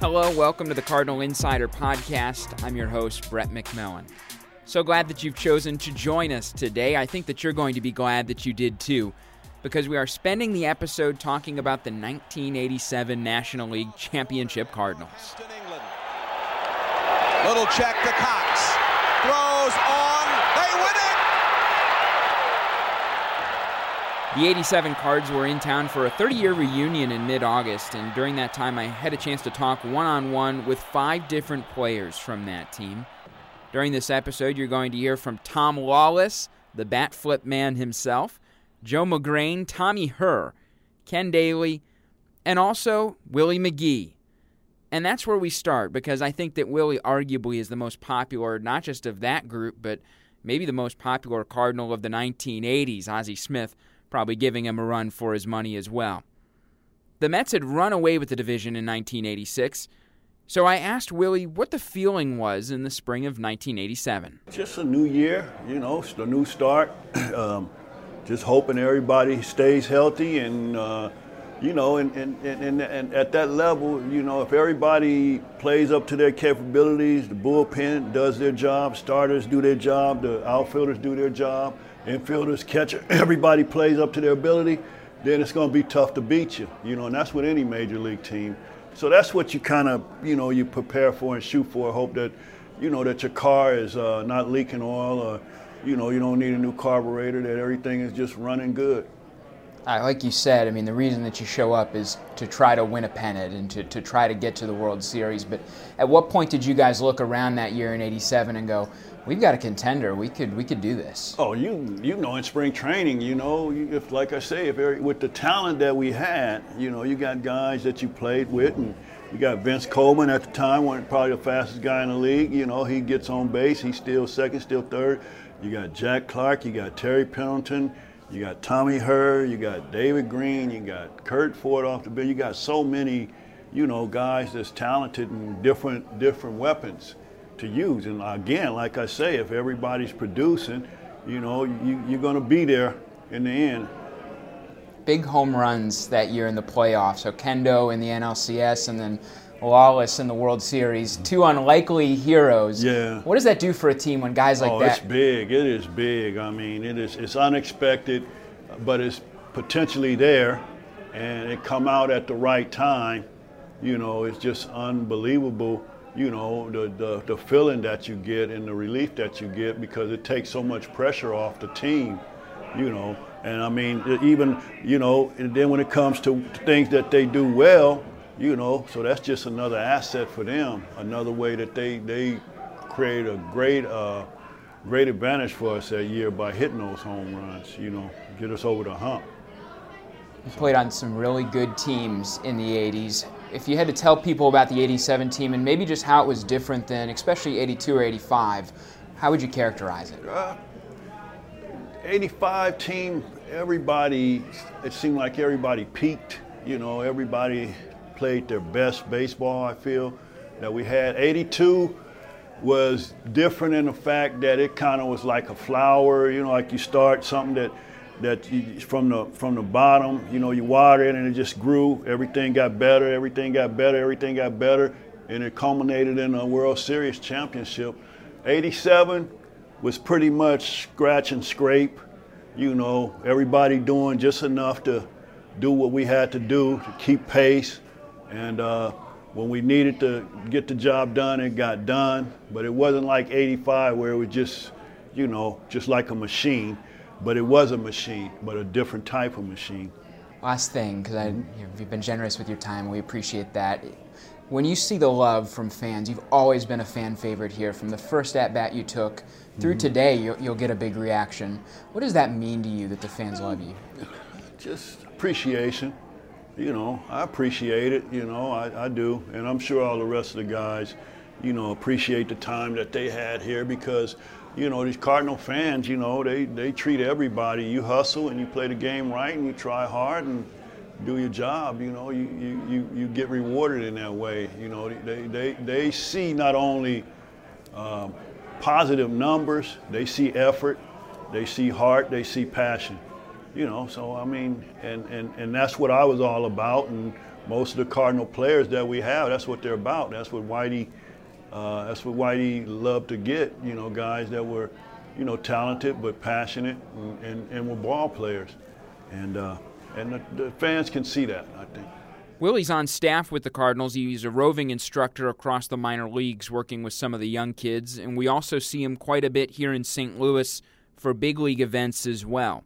Hello, welcome to the Cardinal Insider Podcast. I'm your host, Brett McMillan. So glad that you've chosen to join us today. I think that you're going to be glad that you did too, because we are spending the episode talking about the 1987 National League Championship Cardinals. Little check to Cox. Throws on. They win it! The 87 Cards were in town for a 30-year reunion in mid-August, and during that time I had a chance to talk one-on-one with five different players from that team. During this episode, you're going to hear from Tom Lawless, the bat flip man himself, Joe Magrane, Tommy Herr, Ken Dayley, and also Willie McGee. And that's where we start, because I think that Willie arguably is the most popular, not just of that group, but maybe the most popular Cardinal of the 1980s, Ozzie Smith, probably giving him a run for his money as well. The Mets had run away with the division in 1986, so I asked Willie what the feeling was in the spring of 1987. Just a new year, you know, it's a new start. Just hoping everybody stays healthy and, you know, and at that level, you know, if everybody plays up to their capabilities, the bullpen does their job, starters do their job, the outfielders do their job, infielders, catcher, everybody plays up to their ability, then it's going to be tough to beat you, you know, and that's with any major league team. So that's what you kind of, you know, you prepare for and shoot for, hope that, you know, that your car is not leaking oil or, you know, you don't need a new carburetor, that everything is just running good. Like you said, I mean, the reason that you show up is to try to win a pennant and to try to get to the World Series. But at what point did you guys look around that year in 87 and go, we've got a contender, we could do this? Oh, you know, in spring training, you know, if, like I say, with the talent that we had, you know, you got guys that you played with, and you got Vince Coleman at the time, one probably the fastest guy in the league. You know, he gets on base, he's still second, still third. You got Jack Clark, you got Terry Pendleton, you got Tommy Herr, you got David Green, you got Curt Ford off the bench. You got so many, you know, guys that's talented and different weapons to use. And again, like I say, if everybody's producing, you know, you're going to be there in the end. Big home runs that year in the playoffs. So Kendo in the NLCS and then Lawless in the World Series. Two unlikely heroes. Yeah. What does that do for a team when guys like that? Oh, it's big. It is big. I mean, it's unexpected, but it's potentially there, and it come out at the right time. You know, it's just unbelievable, you know, the feeling that you get and the relief that you get, because it takes so much pressure off the team, you know. And, I mean, even, you know, and then when it comes to things that they do well, you know, so that's just another asset for them, another way that they create a great advantage for us that year by hitting those home runs, you know, get us over the hump. You played on some really good teams in the 80s. If you had to tell people about the 87 team and maybe just how it was different than, especially 82 or 85, how would you characterize it? 85 team, everybody, it seemed like everybody peaked, you know, everybody played their best baseball, I feel, that we had. 82 was different in the fact that it kind of was like a flower, you know, like you start something that you, from the bottom, you know, you water it and it just grew. Everything got better, and it culminated in a World Series championship. 87 was pretty much scratch and scrape, you know, everybody doing just enough to do what we had to do to keep pace. And when we needed to get the job done, it got done. But it wasn't like 85 where it was just, you know, just like a machine. But it was a machine, but a different type of machine. Last thing, because you've been generous with your time. We appreciate that. When you see the love from fans, you've always been a fan favorite here. From the first at-bat you took through today, you'll get a big reaction. What does that mean to you that the fans love you? Just appreciation. you know, I appreciate it, you know, I do. And I'm sure all the rest of the guys, you know, appreciate the time that they had here because, you know, these Cardinal fans, you know, they treat everybody. You hustle and you play the game right and you try hard and do your job, you know, you get rewarded in that way. You know, they see not only positive numbers, they see effort, they see heart, they see passion. You know, so I mean, and that's what I was all about, and most of the Cardinal players that we have, that's what they're about. That's what Whitey, loved to get. You know, guys that were, you know, talented but passionate and were ball players, and the fans can see that, I think. Willie's on staff with the Cardinals. He's a roving instructor across the minor leagues, working with some of the young kids, and we also see him quite a bit here in St. Louis for big league events as well.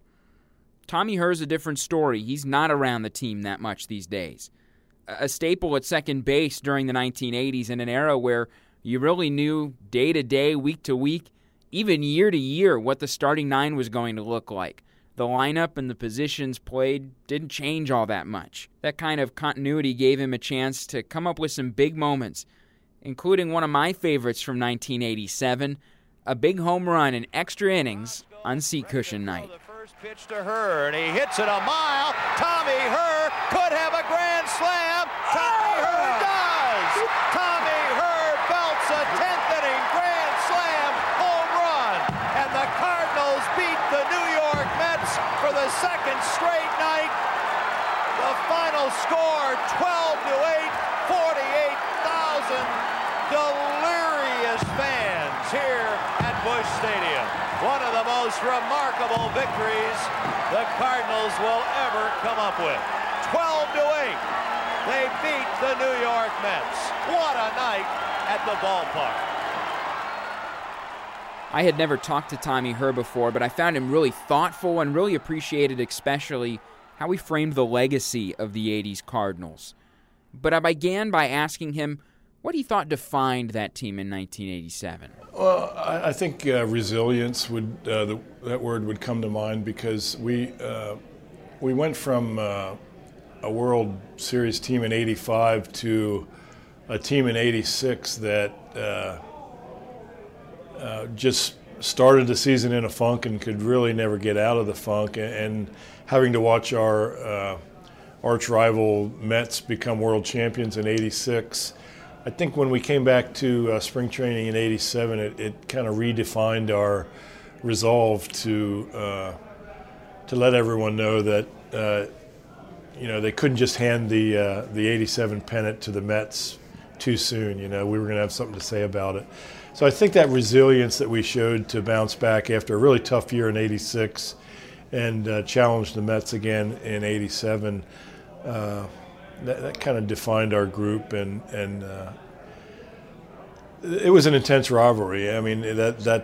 Tommy Herr's a different story. He's not around the team that much these days. A staple at second base during the 1980s in an era where you really knew day to day, week to week, even year to year what the starting nine was going to look like. The lineup and the positions played didn't change all that much. That kind of continuity gave him a chance to come up with some big moments, including one of my favorites from 1987, a big home run in extra innings on seat cushion night. Pitch to Herr, and he hits it a mile. Tommy Herr could have a grand slam. Tommy Herr does. Tommy Herr belts a 10th inning grand slam home run. And the Cardinals beat the New York Mets for the second straight night. The final score, 12-8, 48,000 delirious fans here at Busch Stadium. One of the most remarkable victories the Cardinals will ever come up with. 12-8, they beat the New York Mets. What a night at the ballpark. I had never talked to Tommy Herr before, but I found him really thoughtful and really appreciated especially how he framed the legacy of the 80s Cardinals. But I began by asking him what he thought defined that team in 1987. Well, I think resilience that word would come to mind because we went from a World Series team in 85 to a team in 86 that just started the season in a funk and could really never get out of the funk, and having to watch our arch rival Mets become world champions in 86. I think when we came back to spring training in 87, it kind of redefined our resolve to let everyone know that you know, they couldn't just hand the 87 pennant to the Mets too soon. You know, we were going to have something to say about it. So I think that resilience that we showed to bounce back after a really tough year in 86 and challenge the Mets again in 87. That kind of defined our group, and it was an intense rivalry. I mean, that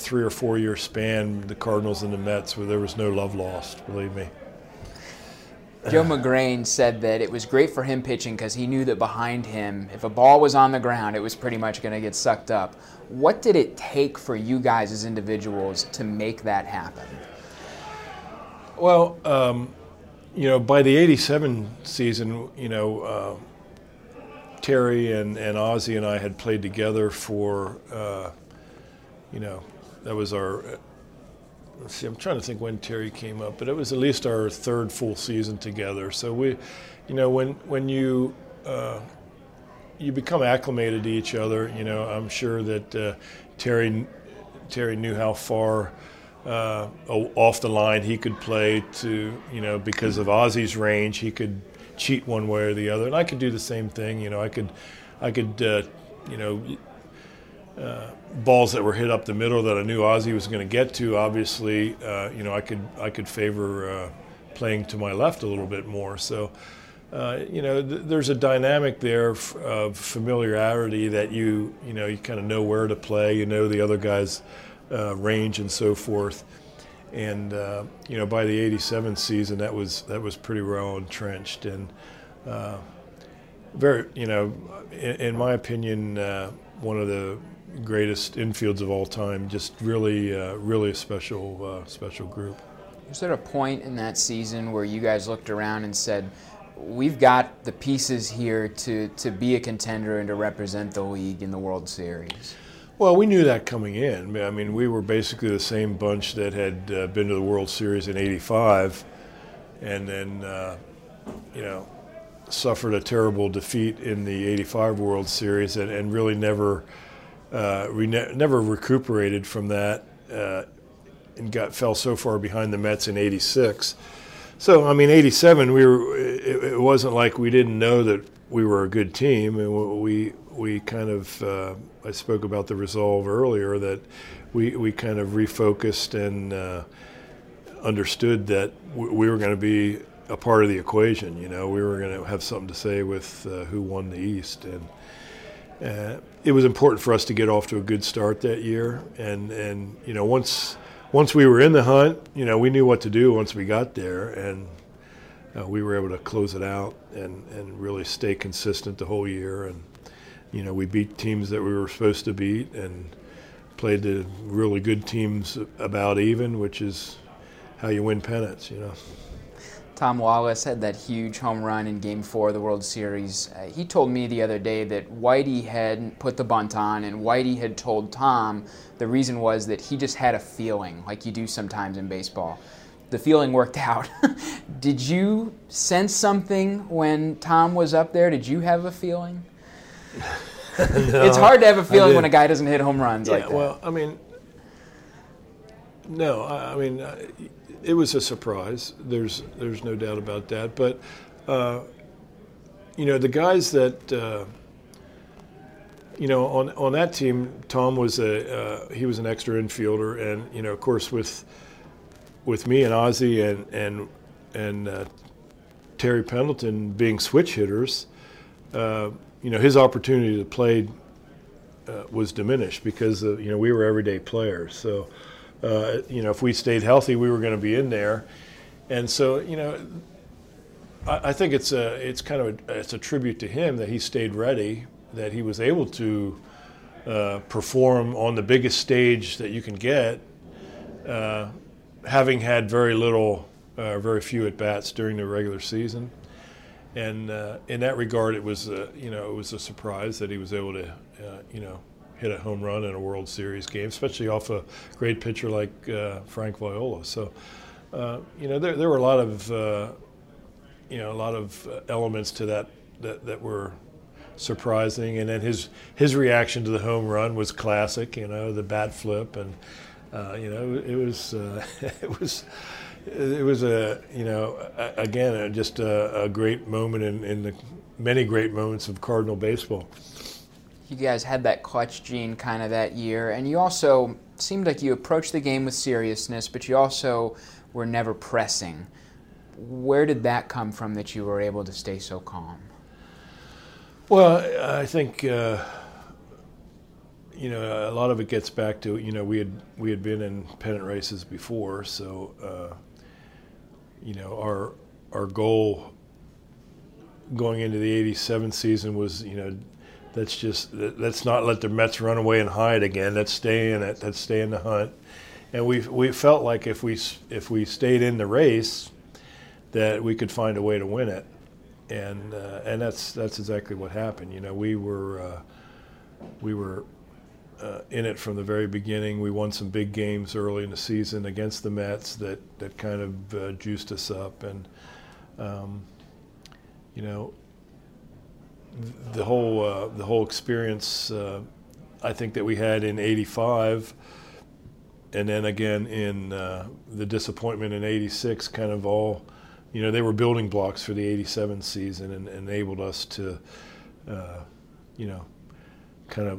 3 or 4 year span, the Cardinals and the Mets, where there was no love lost. Believe me. Joe Magrane said that it was great for him pitching because he knew that behind him, if a ball was on the ground, it was pretty much going to get sucked up. What did it take for you guys as individuals to make that happen? Well. You know, by the 87 season, you know, Terry and Ozzie and I had played together for, you know, that was our, let's see, I'm trying to think when Terry came up, but it was at least our third full season together. So we, you know, when you become acclimated to each other, you know, I'm sure that Terry knew how far off the line he could play to, you know, because of Ozzie's range, he could cheat one way or the other, and I could do the same thing. You know, I could you know, balls that were hit up the middle that I knew Ozzie was going to get to. Obviously, you know, I could favor playing to my left a little bit more. So, you know, there's a dynamic there of familiarity that you kind of know where to play. You know the other guys. Range and so forth, and you know, by the 87 season, that was pretty well entrenched, and very, you know, in my opinion, one of the greatest infields of all time. Just really a special group. Was there a point in that season where you guys looked around and said, we've got the pieces here to be a contender and to represent the league in the World Series? Well, we knew that coming in. I mean, we were basically the same bunch that had been to the World Series in '85 and then, suffered a terrible defeat in the '85 World Series and really never recuperated from that and fell so far behind the Mets in '86. So, I mean, '87, it wasn't like we didn't know that we were a good team, and we kind of I spoke about the resolve earlier that we kind of refocused and understood that we were going to be a part of the equation. You know, we were going to have something to say with who won the East, and it was important for us to get off to a good start that year. And you know, once we were in the hunt, you know, we knew what to do once we got there, and we were able to close it out and really stay consistent the whole year. And, you know, we beat teams that we were supposed to beat and played the really good teams about even, which is how you win pennants, you know. Tom Lawless had that huge home run in Game 4 of the World Series. He told me the other day that Whitey had put the bunt on, and Whitey had told Tom the reason was that he just had a feeling, like you do sometimes in baseball. The feeling worked out. Did you sense something when Tom was up there? Did you have a feeling? No, it's hard to have a feeling when a guy doesn't hit home runs like that. Well, I mean, no, it was a surprise. There's no doubt about that. But, the guys that, on that team, Tom was he was an extra infielder. And, you know, of course, with me and Ozzie and Terry Pendleton being switch hitters, his opportunity to play was diminished because, we were everyday players. So, if we stayed healthy, we were going to be in there. And so, I think it's a tribute to him that he stayed ready, that he was able to perform on the biggest stage that you can get, having had very few at-bats during the regular season. And in that regard, it was, it was a surprise that he was able to, hit a home run in a World Series game, especially off a great pitcher like Frank Viola. So, there were a lot of elements to that were surprising. And then his reaction to the home run was classic. The bat flip, and it was again just a great moment in the many great moments of Cardinal baseball. You guys had that clutch gene kind of that year, and you also seemed like you approached the game with seriousness, but you also were never pressing. Where did that come from that you were able to stay so calm? Well, I think, a lot of it gets back to, we had been in pennant races before, so, our goal going into the 87 season was, let's not let the Mets run away and hide again. Let's stay in it. Let's stay in the hunt. And we felt like if we stayed in the race, that we could find a way to win it. And that's exactly what happened. We were in it from the very beginning. We won some big games early in the season against the Mets that kind of juiced us up. And The whole experience, I think that we had in '85, and then again in the disappointment in '86, kind of all, they were building blocks for the '87 season and enabled us to, kind of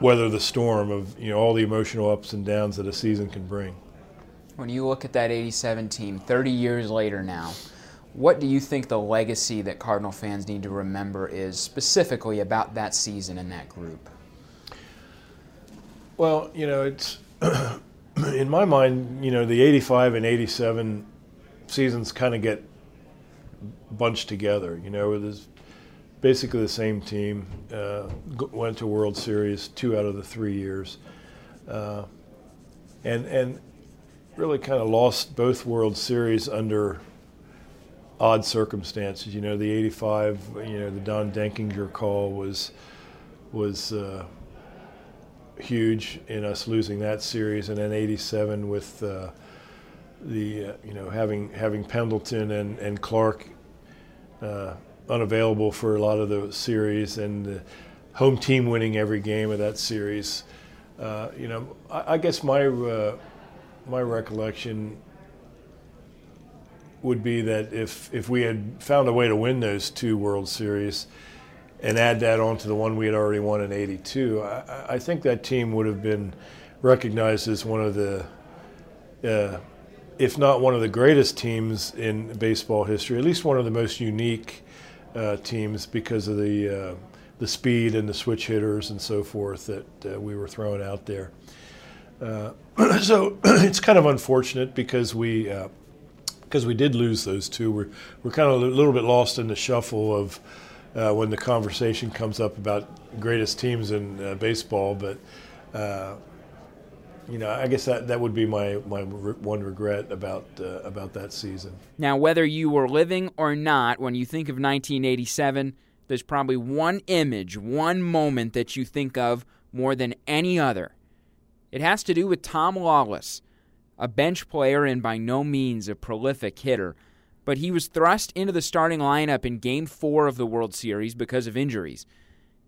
weather the storm of all the emotional ups and downs that a season can bring. When you look at that '87 team, 30 years later now, what do you think the legacy that Cardinal fans need to remember is specifically about that season and that group? Well, it's in my mind, the 85 and 87 seasons kind of get bunched together. It is basically the same team, went to World Series 2 out of the 3 years. And really kind of lost both World Series under odd circumstances. You know, the 85, you know, the Don Denkinger call was huge in us losing that series, and then 87 with having Pendleton and Clark unavailable for a lot of the series, and the home team winning every game of that series. I guess my recollection would be that if we had found a way to win those two World Series and add that on to the one we had already won in 82, I think that team would have been recognized as one of the, if not one of the greatest teams in baseball history, at least one of the most unique teams because of the speed and the switch hitters and so forth that we were throwing out there. So it's kind of unfortunate because we did lose those two. We're kind of a little bit lost in the shuffle of when the conversation comes up about greatest teams in baseball. But I guess that would be my one regret about that season. Now, whether you were living or not, when you think of 1987. There's probably one image, one moment that you think of more than any other. It has to do with Tom Lawless, a bench player and by no means a prolific hitter, but he was thrust into the starting lineup in Game 4 of the World Series because of injuries.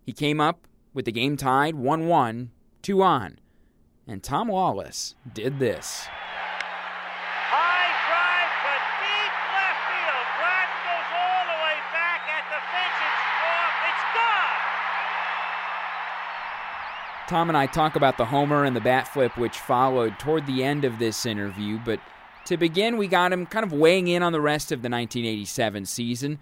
He came up with the game tied 1-1, 2 on, and Tom Lawless did this. Tom and I talk about the homer and the bat flip which followed toward the end of this interview, but to begin, we got him kind of weighing in on the rest of the 1987 season,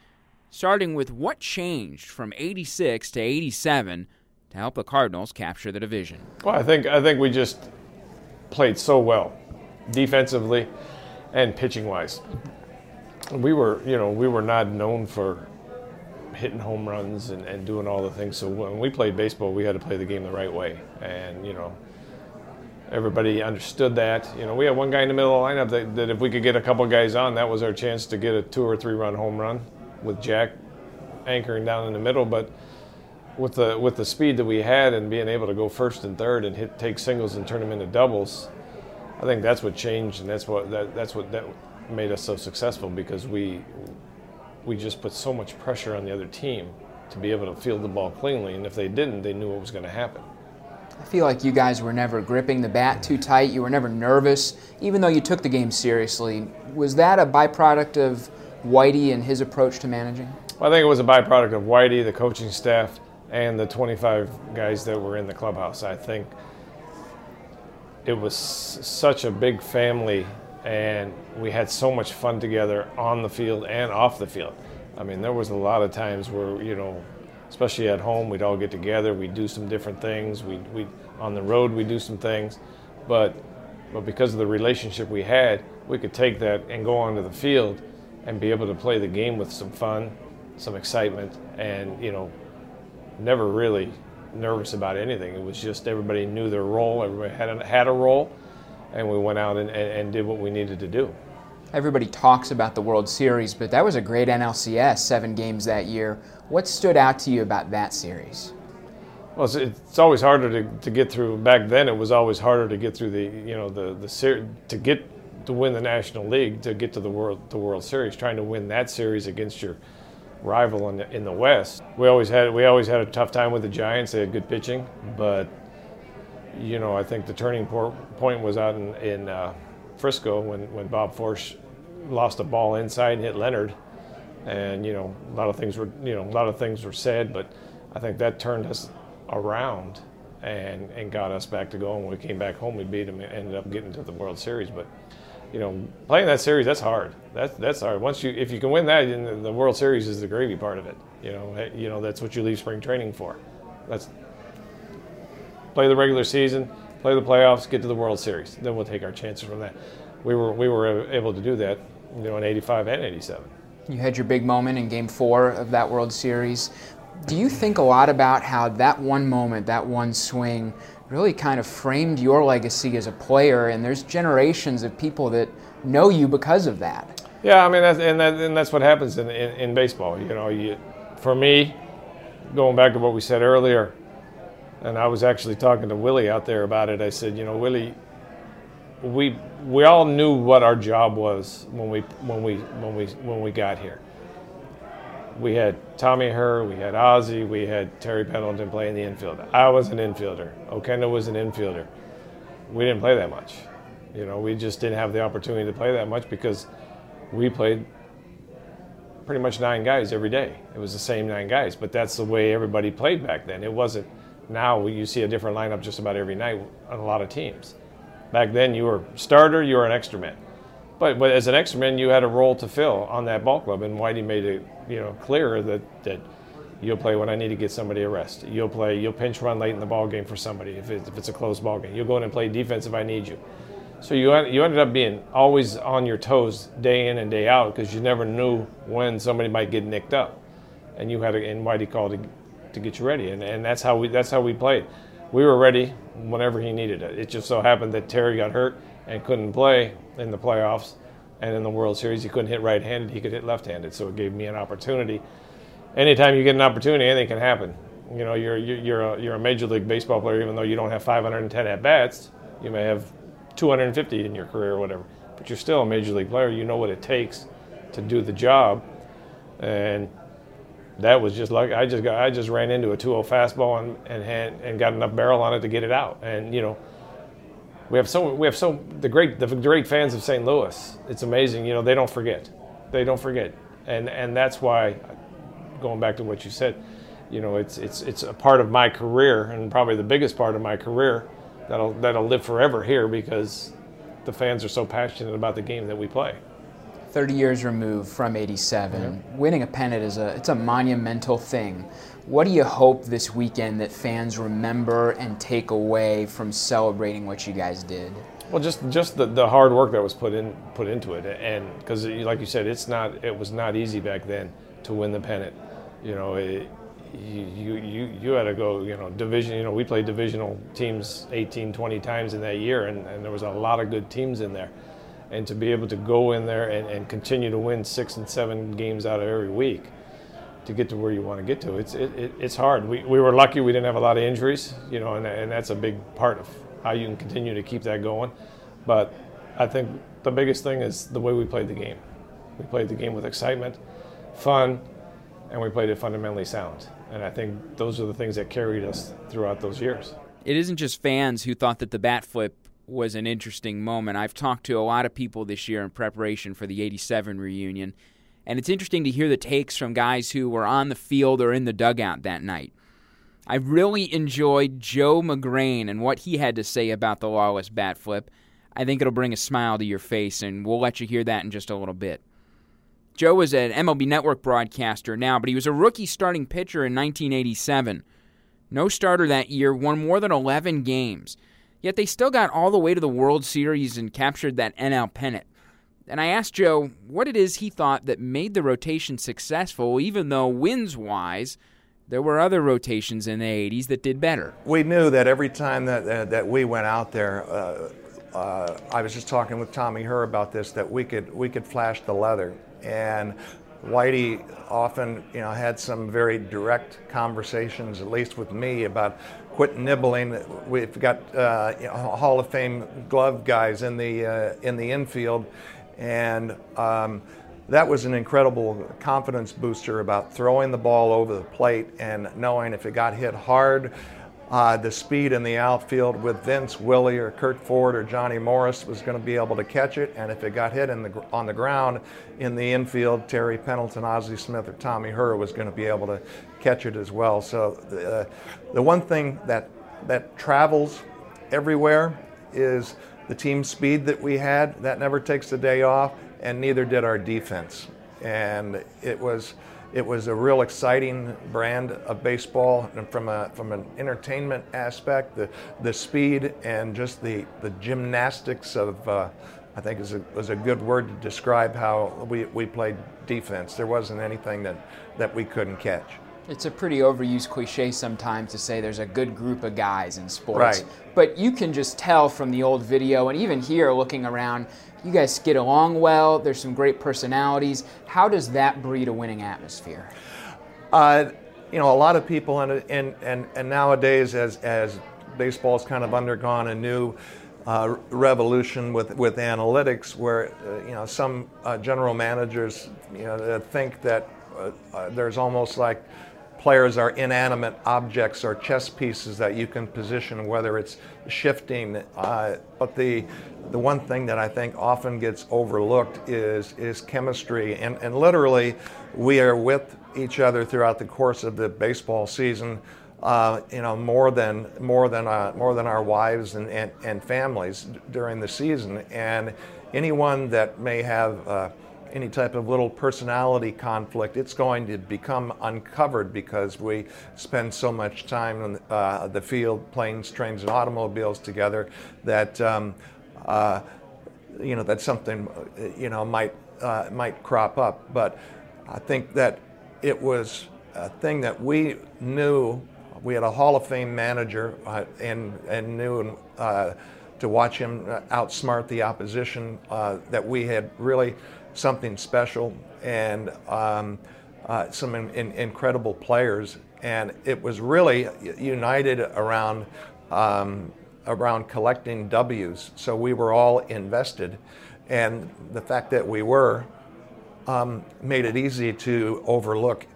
starting with what changed from 86 to 87 to help the Cardinals capture the division. Well, I think we just played so well defensively and pitching-wise. We were not known for hitting home runs and doing all the things. So when we played baseball, we had to play the game the right way. And, everybody understood that. We had one guy in the middle of the lineup that if we could get a couple guys on, that was our chance to get a 2 or 3 run home run with Jack anchoring down in the middle. But with the speed that we had and being able to go first and third and take singles and turn them into doubles, I think that's what changed, and that's what made us so successful, because we just put so much pressure on the other team to be able to field the ball cleanly, and if they didn't, they knew what was going to happen. I feel like you guys were never gripping the bat too tight. You were never nervous, even though you took the game seriously. Was that a byproduct of Whitey and his approach to managing? Well, I think it was a byproduct of Whitey, the coaching staff, and the 25 guys that were in the clubhouse. I think it was such a big family, and we had so much fun together on the field and off the field. I mean, there was a lot of times where, especially at home, we'd all get together, we'd do some different things, we'd on the road we'd do some things, but because of the relationship we had, we could take that and go onto the field and be able to play the game with some fun, some excitement, and, never really nervous about anything. It was just everybody knew their role, everybody had a role, and we went out and did what we needed to do. Everybody talks about the World Series, but that was a great NLCS, 7 games that year. What stood out to you about that series? Well, it's always harder to get through. Back then, it was always harder to get through to win the National League, to get to the World Series. Trying to win that series against your rival in the West, we always had a tough time with the Giants. They had good pitching, but. I think the turning point was out in Frisco when Bob Forsch lost a ball inside and hit Leonard, and a lot of things were said, but I think that turned us around and got us back to going. When we came back home, we beat them and ended up getting to the World Series. But playing that series, that's hard. That's hard. Once if you can win that, then the World Series is the gravy part of it. That's what you leave spring training for. That's play the regular season, play the playoffs, get to the World Series. Then we'll take our chances from that. We were able to do that, in 85 and 87. You had your big moment in Game 4 of that World Series. do you think a lot about how that one moment, that one swing, really kind of framed your legacy as a player, and there's generations of people that know you because of that? Yeah, I mean, that's what happens in baseball. You know, for me, going back to what we said earlier, and I was actually talking to Willie out there about it, I said, you know, Willie, we all knew what our job was when we got here. We had Tommy Herr, we had Ozzie, we had Terry Pendleton playing the infield. I was an infielder. Okenda was an infielder. We didn't play that much. You know, we just didn't have the opportunity to play that much because we played pretty much 9 guys every day. It was the same 9 guys, but that's the way everybody played back then. It wasn't now you see a different lineup just about every night on a lot of teams. Back then you were starter, you were an extra man. But as an extra man, you had a role to fill on that ball club, and Whitey made it, you know, clear that you'll play when I need to get somebody a rest. You'll play. You'll pinch run late in the ball game for somebody if it's a close ball game. You'll go in and play defense if I need you. So you ended up being always on your toes day in and day out because you never knew when somebody might get nicked up, and you had and Whitey called to get you ready, and that's how we played. We were ready whenever he needed it. It just so happened that Terry got hurt and couldn't play in the playoffs and in the World Series. He couldn't hit right-handed, he could hit left-handed, so it gave me an opportunity. Anytime you get an opportunity, anything can happen. You know, you're a Major League Baseball player, even though you don't have 510 at-bats, you may have 250 in your career or whatever, but you're still a Major League player. You know what it takes to do the job, and that was just lucky. I just ran into a 2-0 fastball and got enough barrel on it to get it out, and you know, the great fans of St. Louis. It's amazing, you know, they don't forget. They don't forget. And that's why, going back to what you said, you know, it's a part of my career, and probably the biggest part of my career that'll live forever here, because the fans are so passionate about the game that we play. 30 years removed from 87, mm-hmm. Winning a pennant it's a monumental thing. What do you hope this weekend that fans remember and take away from celebrating what you guys did? Well, just the hard work that was put into it, and because, like you said, it was not easy back then to win the pennant. You know, you had to go. You know, division. You know, we played divisional teams 18, 20 times in that year, and there was a lot of good teams in there, and to be able to go in there and continue to win 6 and 7 games out of every week, to get to where you want to get to, it's hard. We were lucky we didn't have a lot of injuries, you know, and that's a big part of how you can continue to keep that going. But I think the biggest thing is the way we played the game. We played the game with excitement, fun, and we played it fundamentally sound. And I think those are the things that carried us throughout those years. It isn't just fans who thought that the bat flip was an interesting moment. I've talked to a lot of people this year in preparation for the 87 reunion, and it's interesting to hear the takes from guys who were on the field or in the dugout that night. I really enjoyed Joe Magrane and what he had to say about the Lawless bat flip. I think it'll bring a smile to your face, and we'll let you hear that in just a little bit. Joe is an MLB Network broadcaster now, but he was a rookie starting pitcher in 1987. No starter that year, won more than 11 games. Yet they still got all the way to the World Series and captured that NL pennant. And I asked Joe what it is he thought that made the rotation successful, even though wins-wise, there were other rotations in the 80s that did better. We knew that every time that we went out there, I was just talking with Tommy Herr about this, that we could flash the leather. And Whitey often, you know, had some very direct conversations, at least with me, about quit nibbling. We've got you know, Hall of Fame glove guys in the infield. And that was an incredible confidence booster about throwing the ball over the plate and knowing if it got hit hard, the speed in the outfield with Vince, Willie, or Curt Ford or Johnny Morris was going to be able to catch it. And if it got hit on the ground in the infield, Terry Pendleton, Ozzie Smith, or Tommy Herr was going to be able to catch it as well. So the one thing that travels everywhere is the team speed that we had. That never takes a day off, and neither did our defense. And it was a real exciting brand of baseball, and from an entertainment aspect, the speed and just the gymnastics of I think is a good word to describe how we played defense. There wasn't anything that we couldn't catch. It's a pretty overused cliche sometimes to say there's a good group of guys in sports. Right. But you can just tell from the old video, and even here looking around, you guys get along well. There's some great personalities. How does that breed a winning atmosphere? You know, a lot of people, and nowadays as baseball's kind of undergone a new revolution with analytics, where you know, some general managers, you know, think that there's almost like players are inanimate objects or chess pieces that you can position, whether it's shifting. But the one thing that I think often gets overlooked is chemistry. And literally, we are with each other throughout the course of the baseball season. You know, more than our wives and families during the season. And anyone that may have any type of little personality conflict, it's going to become uncovered because we spend so much time on the field, planes, trains, and automobiles together, that you know, that something, you know, might crop up. But I think that it was a thing that we knew. We had a Hall of Fame manager, and knew to watch him outsmart the opposition, that we had really something special, and some incredible players, and it was really united around collecting W's. So we were all invested, and the fact that we were made it easy to overlook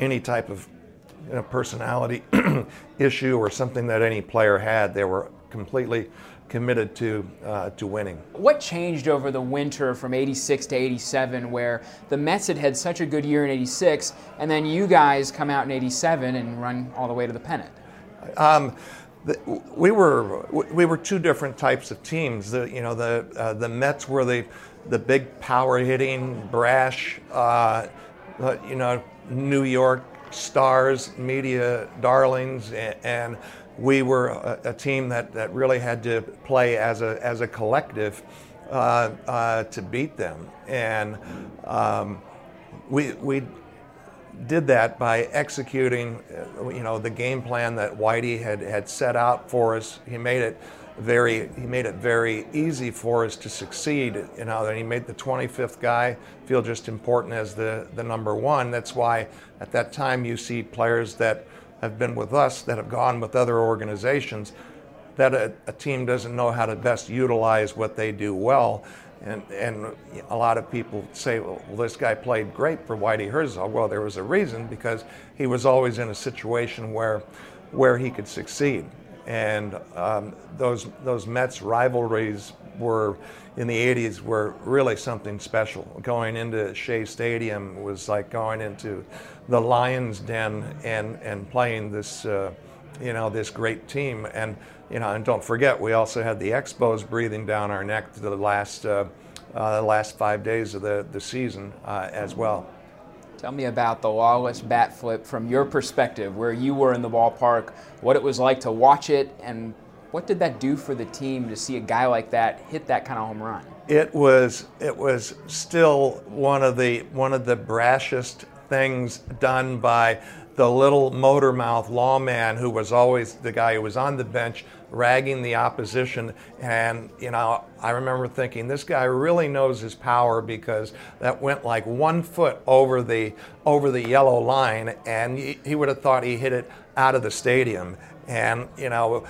any type of, you know, personality issue or something that any player had. They were completely committed to winning. What changed over the winter from 86 to 87, where the Mets had such a good year in 86, and then you guys come out in 87 and run all the way to the pennant? We were two different types of teams. The Mets were the big power hitting, brash, you know, New York stars, media darlings, and we were a team that really had to play as a collective to beat them, and we did that by executing, you know, the game plan that Whitey had set out for us. He made it very easy for us to succeed. You know, and he made the 25th guy feel just important as the number one. That's why at that time you see players that have been with us that have gone with other organizations, that a team doesn't know how to best utilize what they do well. And a lot of people say, well, this guy played great for Whitey Herzog. Well, there was a reason, because he was always in a situation where he could succeed. And those Mets rivalries were in the 80s were really something special. Going into Shea Stadium was like going into the Lions' Den and playing this you know, this great team. And you know, and don't forget, we also had the Expos breathing down our neck to the last 5 days of the season as well. Tell me about the Lawless bat flip from your perspective, where you were in the ballpark, what it was like to watch it, and what did that do for the team to see a guy like that hit that kind of home run? It was still one of the brashest things done by the little motor mouth lawman, who was always the guy who was on the bench ragging the opposition. And you know, I remember thinking, this guy really knows his power, because that went like 1 foot over the yellow line, and he would have thought he hit it out of the stadium. And you know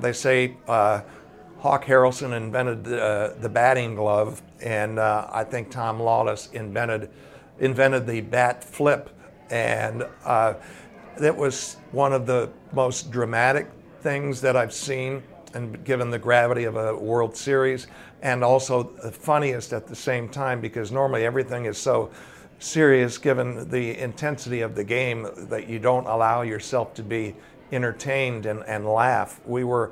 they say Hawk Harrelson invented the batting glove, and I think Tom Lawless invented the bat flip. And that was one of the most dramatic things that I've seen, and given the gravity of a World Series, and also the funniest at the same time, because normally everything is so serious given the intensity of the game that you don't allow yourself to be entertained and laugh. We were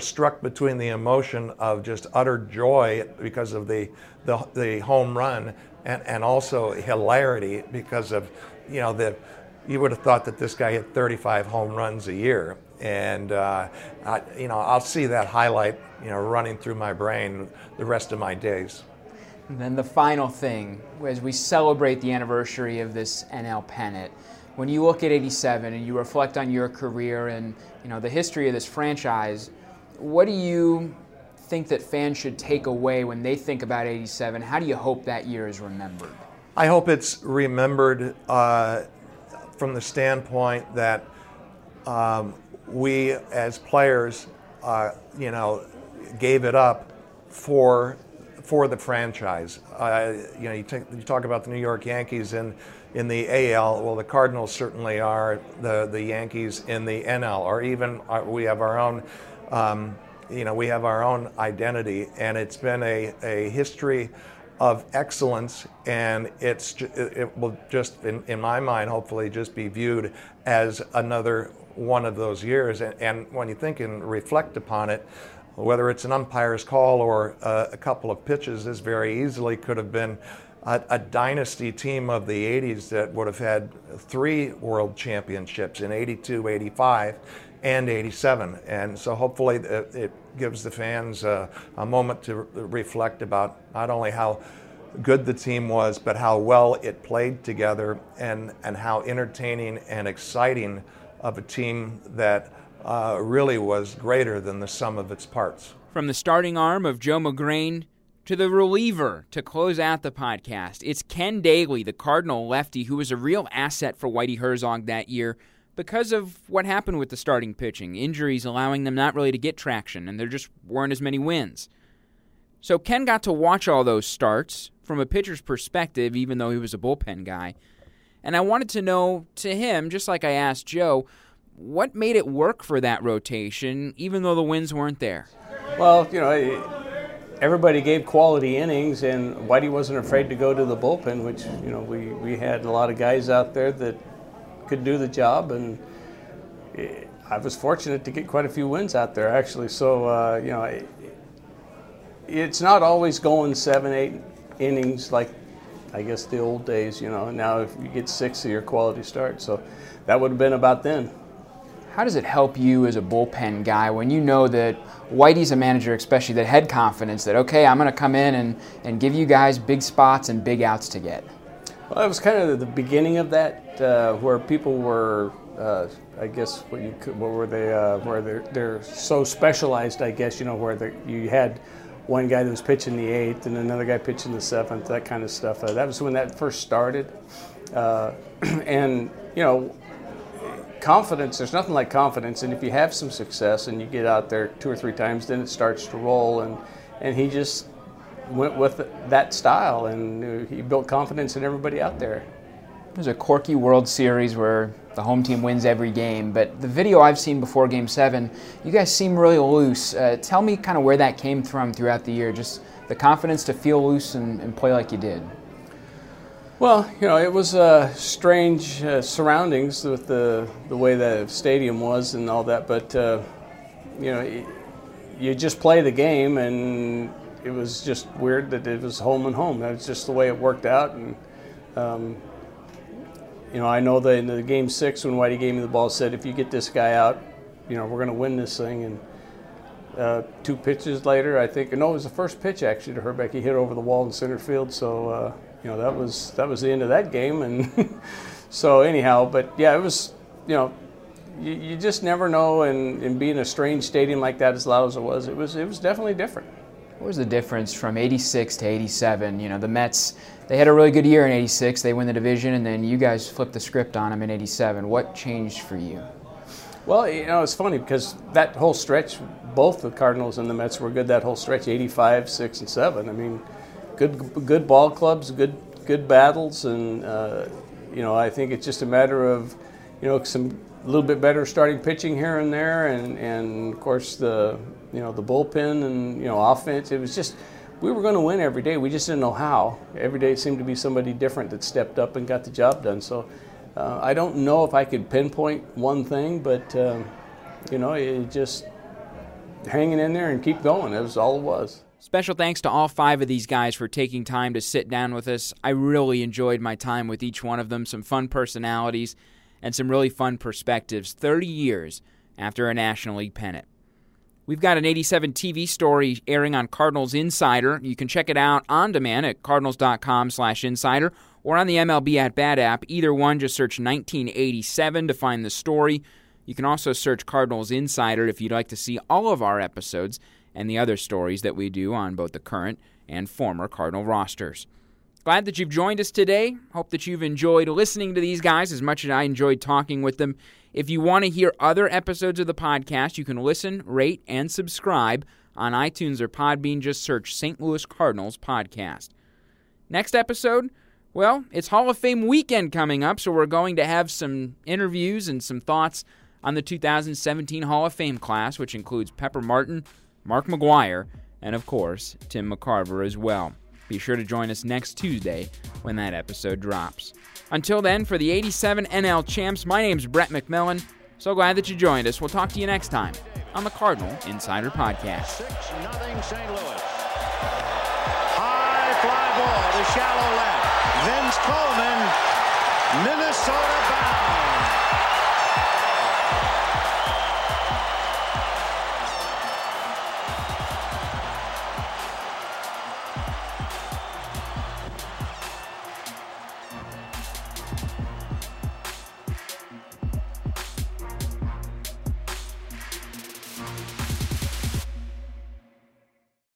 struck between the emotion of just utter joy because of the home run, and also hilarity because of, you know, you would have thought that this guy hit 35 home runs a year. And you know, I'll see that highlight, you know, running through my brain the rest of my days. And then the final thing, as we celebrate the anniversary of this NL pennant, when you look at 87 and you reflect on your career and, you know, the history of this franchise, what do you think that fans should take away when they think about 87? How do you hope that year is remembered? I hope it's remembered from the standpoint that we as players, you know, gave it up for the franchise. You know, you talk about the New York Yankees in the AL. Well, the Cardinals certainly are the Yankees in the NL, or even we have our own. You know, we have our own identity, and it's been a history of excellence, and it will just, in my mind, hopefully just be viewed as another one of those years. And when you think and reflect upon it, whether it's an umpire's call or a couple of pitches, this very easily could have been a dynasty team of the 80s that would have had three world championships in 82, 85, and 87. And so hopefully it gives the fans a moment to reflect about not only how good the team was, but how well it played together, and how entertaining and exciting of a team that really was greater than the sum of its parts. From the starting arm of Joe Magrane to the reliever to close out the podcast, it's Ken Dayley, the Cardinal lefty, who was a real asset for Whitey Herzog that year, because of what happened with the starting pitching, injuries allowing them not really to get traction, and there just weren't as many wins. So Ken got to watch all those starts from a pitcher's perspective, even though he was a bullpen guy. And I wanted to know, to him, just like I asked Joe, what made it work for that rotation, even though the wins weren't there? Well, you know, everybody gave quality innings, and Whitey wasn't afraid to go to the bullpen, which, you know, we had a lot of guys out there that could do the job, and I was fortunate to get quite a few wins out there, actually. So you know, it's not always going 7-8 innings like I guess the old days. You know, now if you get 6 of your quality starts, so that would have been about then. How does it help you as a bullpen guy when you know that Whitey's a manager, especially, that had confidence that, okay, I'm going to come in and give you guys big spots and big outs to get? Well, it was kind of the beginning of that, where people were, I guess, they're so specialized, I guess, you know, where you had one guy that was pitching the 8th and another guy pitching the 7th, that kind of stuff. That was when that first started. And, you know, confidence, there's nothing like confidence. And if you have some success and you get out there 2 or 3 times, then it starts to roll. And he just went with that style, and he built confidence in everybody out there. There's a quirky World Series where the home team wins every game, but the video I've seen before Game 7, you guys seem really loose. Tell me kind of where that came from throughout the year, just the confidence to feel loose and play like you did. Well, you know, it was strange surroundings with the way the stadium was and all that, but, you know, you just play the game, and it was just weird that it was home and home. That's just the way it worked out. And you know, I know that in the Game 6, when Whitey gave me the ball, said, "If you get this guy out, you know, we're going to win this thing." And 2 pitches later, I think, no, it was the first pitch actually to Herbeck. He hit over the wall in center field. So you know, that was the end of that game. And so anyhow, but yeah, it was, you know, you just never know. And being a strange stadium like that, as loud as it was, it was definitely different. What was the difference from 86 to 87? You know, the Mets, they had a really good year in 86. They win the division, and then you guys flipped the script on them in 87. What changed for you? Well, you know, it's funny because that whole stretch, both the Cardinals and the Mets were good that whole stretch, 85, 6, and 7. I mean, good ball clubs, good battles, and, you know, I think it's just a matter of, you know, some a little bit better starting pitching here and there, and of course, the you know, the bullpen and, you know, offense. It was just, we were going to win every day. We just didn't know how. Every day it seemed to be somebody different that stepped up and got the job done. So I don't know if I could pinpoint one thing, but, you know, it just hanging in there and keep going. That was all it was. Special thanks to all 5 of these guys for taking time to sit down with us. I really enjoyed my time with each one of them. Some fun personalities and some really fun perspectives 30 years after a National League pennant. We've got an 87 TV story airing on Cardinals Insider. You can check it out on demand at cardinals.com/insider or on the MLB at Bat app. Either one, just search 1987 to find the story. You can also search Cardinals Insider if you'd like to see all of our episodes and the other stories that we do on both the current and former Cardinal rosters. Glad that you've joined us today. Hope that you've enjoyed listening to these guys as much as I enjoyed talking with them. If you want to hear other episodes of the podcast, you can listen, rate, and subscribe on iTunes or Podbean. Just search St. Louis Cardinals Podcast. Next episode, well, it's Hall of Fame weekend coming up, so we're going to have some interviews and some thoughts on the 2017 Hall of Fame class, which includes Pepper Martin, Mark McGuire, and, of course, Tim McCarver as well. Be sure to join us next Tuesday when that episode drops. Until then, for the 87 NL champs, my name's Brett McMillan. So glad that you joined us. We'll talk to you next time on the Cardinal Insider Podcast. 6-0 St. Louis. High fly ball to shallow left. Vince Coleman, Minnesota bound.